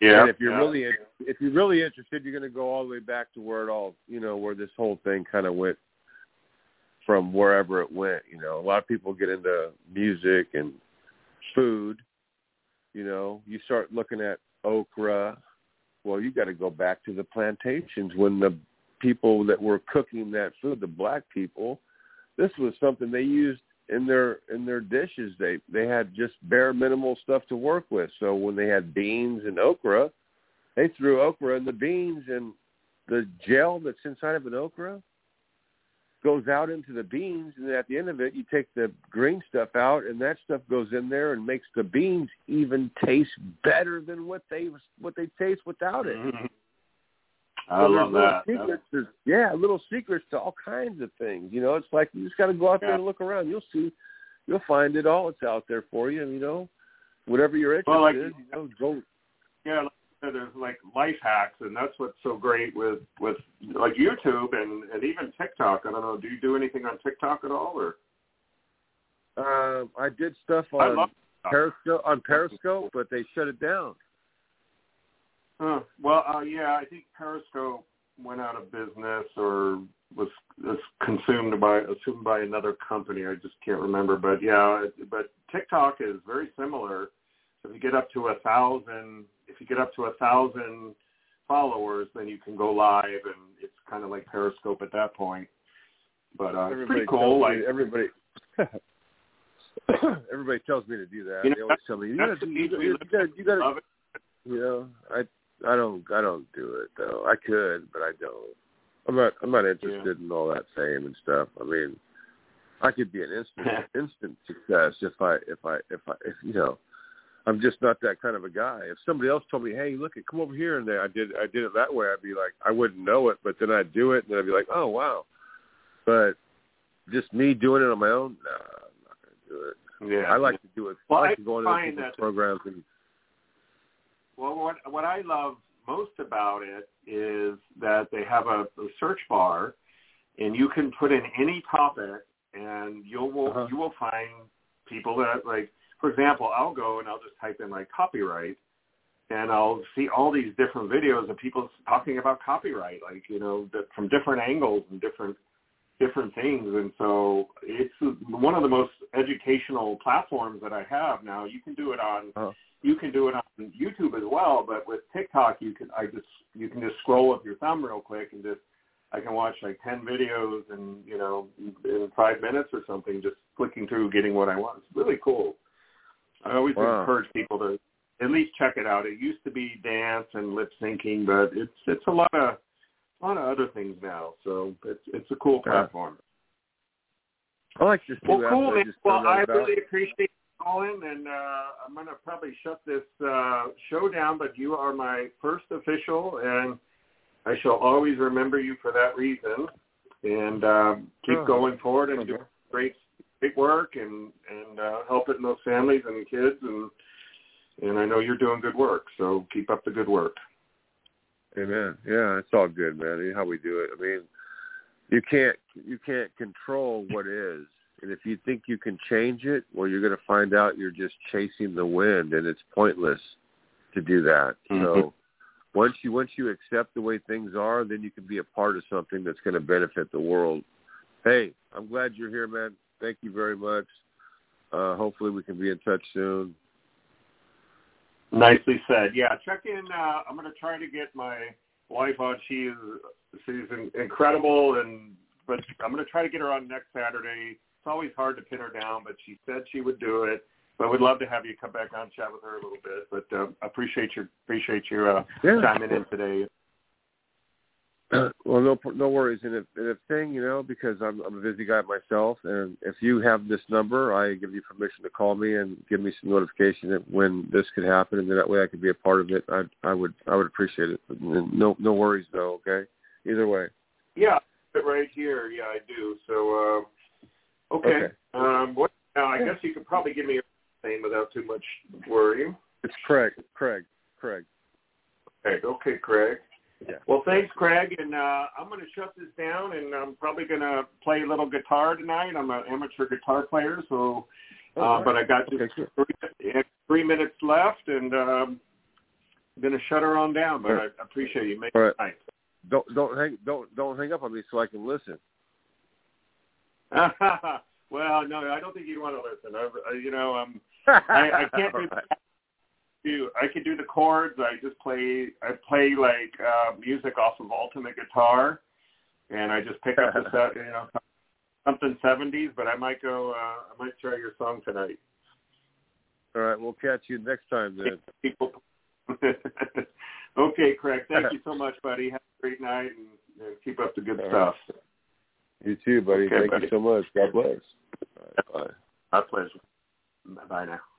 Yeah. And if you're yeah. really if you're really interested, you're going to go all the way back to where it all, you know, where this whole thing kind of went from wherever it went. You know, a lot of people get into music and food. You know, you start looking at okra. Well, you got to go back to the plantations when the people that were cooking that food, the black people, this was something they used in their in their dishes. They they had just bare minimal stuff to work with. So when they had beans and okra, they threw okra in the beans, and the gel that's inside of an okra goes out into the beans, and at the end of it, you take the green stuff out, and that stuff goes in there and makes the beans even taste better than what they what they taste without it. Mm-hmm. I so love that. Secrets, yeah. yeah, little secrets to all kinds of things. You know, it's like you just got to go out yeah. there and look around. You'll see, you'll find it all. It's out there for you. You know, whatever you're interested well, like, in, you know, go. Yeah. Like- There's like life hacks, and that's what's so great with, with like YouTube and, and even TikTok. I don't know. Do you do anything on TikTok at all? Or uh, I did stuff on Periscope, on Periscope, but they shut it down. Huh. Well, uh, yeah, I think Periscope went out of business or was, was consumed by assumed by another company. I just can't remember. But yeah, but TikTok is very similar. If you get up to a thousand, if you get up to a thousand followers, then you can go live, and it's kind of like Periscope at that point. But uh, it's pretty cool. Like, everybody, everybody tells me to do that. You know, they always tell me, you got to, you got to, you know, I, I don't, I don't do it though. I could, but I don't. I'm not, I'm not interested yeah. in all that fame and stuff. I mean, I could be an instant, instant success if I, if I, if I, if you know. I'm just not that kind of a guy. If somebody else told me, "Hey, look, it, come over here," and they, I did, I did it that way, I'd be like, I wouldn't know it, but then I'd do it, and then I'd be like, "Oh, wow!" But just me doing it on my own, nah, I'm not gonna do it. Yeah, I like to do it. Well, I like I to go into people's programs. And... Well, what what I love most about it is that they have a, a search bar, and you can put in any topic, and you will uh-huh. you will find people that like. For example, I'll go and I'll just type in like copyright, and I'll see all these different videos of people talking about copyright, like, you know, from different angles and different different things. And so it's one of the most educational platforms that I have now. You can do it on oh. you can do it on YouTube as well, but with TikTok, you can I just you can just scroll up your thumb real quick and just I can watch like ten videos and you know in five minutes or something, just clicking through, getting what I want. It's really cool. I always wow. encourage people to at least check it out. It used to be dance and lip syncing, but it's it's a lot of a lot of other things now. So it's it's a cool platform. I like to see well, that. Cool, I just well, I about. really appreciate you calling, and uh, I'm going to probably shut this uh, show down. But you are my first official, and I shall always remember you for that reason. And uh, keep oh, going forward and okay. doing great. Great work and and uh, helping those families and kids and and I know you're doing good work, so keep up the good work. Amen. Yeah, it's all good, man. How we do it. I mean, you can't you can't control what is, and if you think you can change it, well, you're going to find out you're just chasing the wind, and it's pointless to do that. Mm-hmm. So once you once you accept the way things are, then you can be a part of something that's going to benefit the world. Hey, I'm glad you're here, man. Thank you very much. Uh, hopefully, we can be in touch soon. Nicely said. Yeah, check in. Uh, I'm going to try to get my wife on. She is she's incredible, and but I'm going to try to get her on next Saturday. It's always hard to pin her down, but she said she would do it. But we'd love to have you come back on and chat with her a little bit. But uh, appreciate your appreciate your uh, yeah. chiming in today. Uh, well, no, no worries. And if, and if thing, you know, because I'm, I'm a busy guy myself, and if you have this number, I give you permission to call me and give me some notification that when this could happen, and that way I could be a part of it. I, I would, I would appreciate it. No, no worries though. Okay, either way. Yeah, right here. Yeah, I do. So, uh, okay. okay. Um, what, uh, I guess you could probably give me a name without too much worry. It's Craig. Craig. Craig. Okay. Okay, Craig. Yeah. Well, thanks, Craig, and uh, I'm going to shut this down, and I'm probably going to play a little guitar tonight. I'm an amateur guitar player, so uh, right. but I got just okay, sure. three, three minutes left, and um, I'm going to shut her on down. But right. I appreciate you making right. it nice. Don't don't hang don't don't hang up on me so I can listen. Well, no, I don't think you want to listen. I, you know, um, I, I can't do that. Right. I can do the chords. I just play. I play like uh, music off of Ultimate Guitar, and I just pick up the set, you know, something seventies. But I might go. Uh, I might try your song tonight. All right, we'll catch you next time then. Okay, Craig. Thank you so much, buddy. Have a great night, and, and keep up the good All stuff. Right. You too, buddy. Okay, thank buddy. you so much. God bless. All right, bye. My pleasure. Bye now.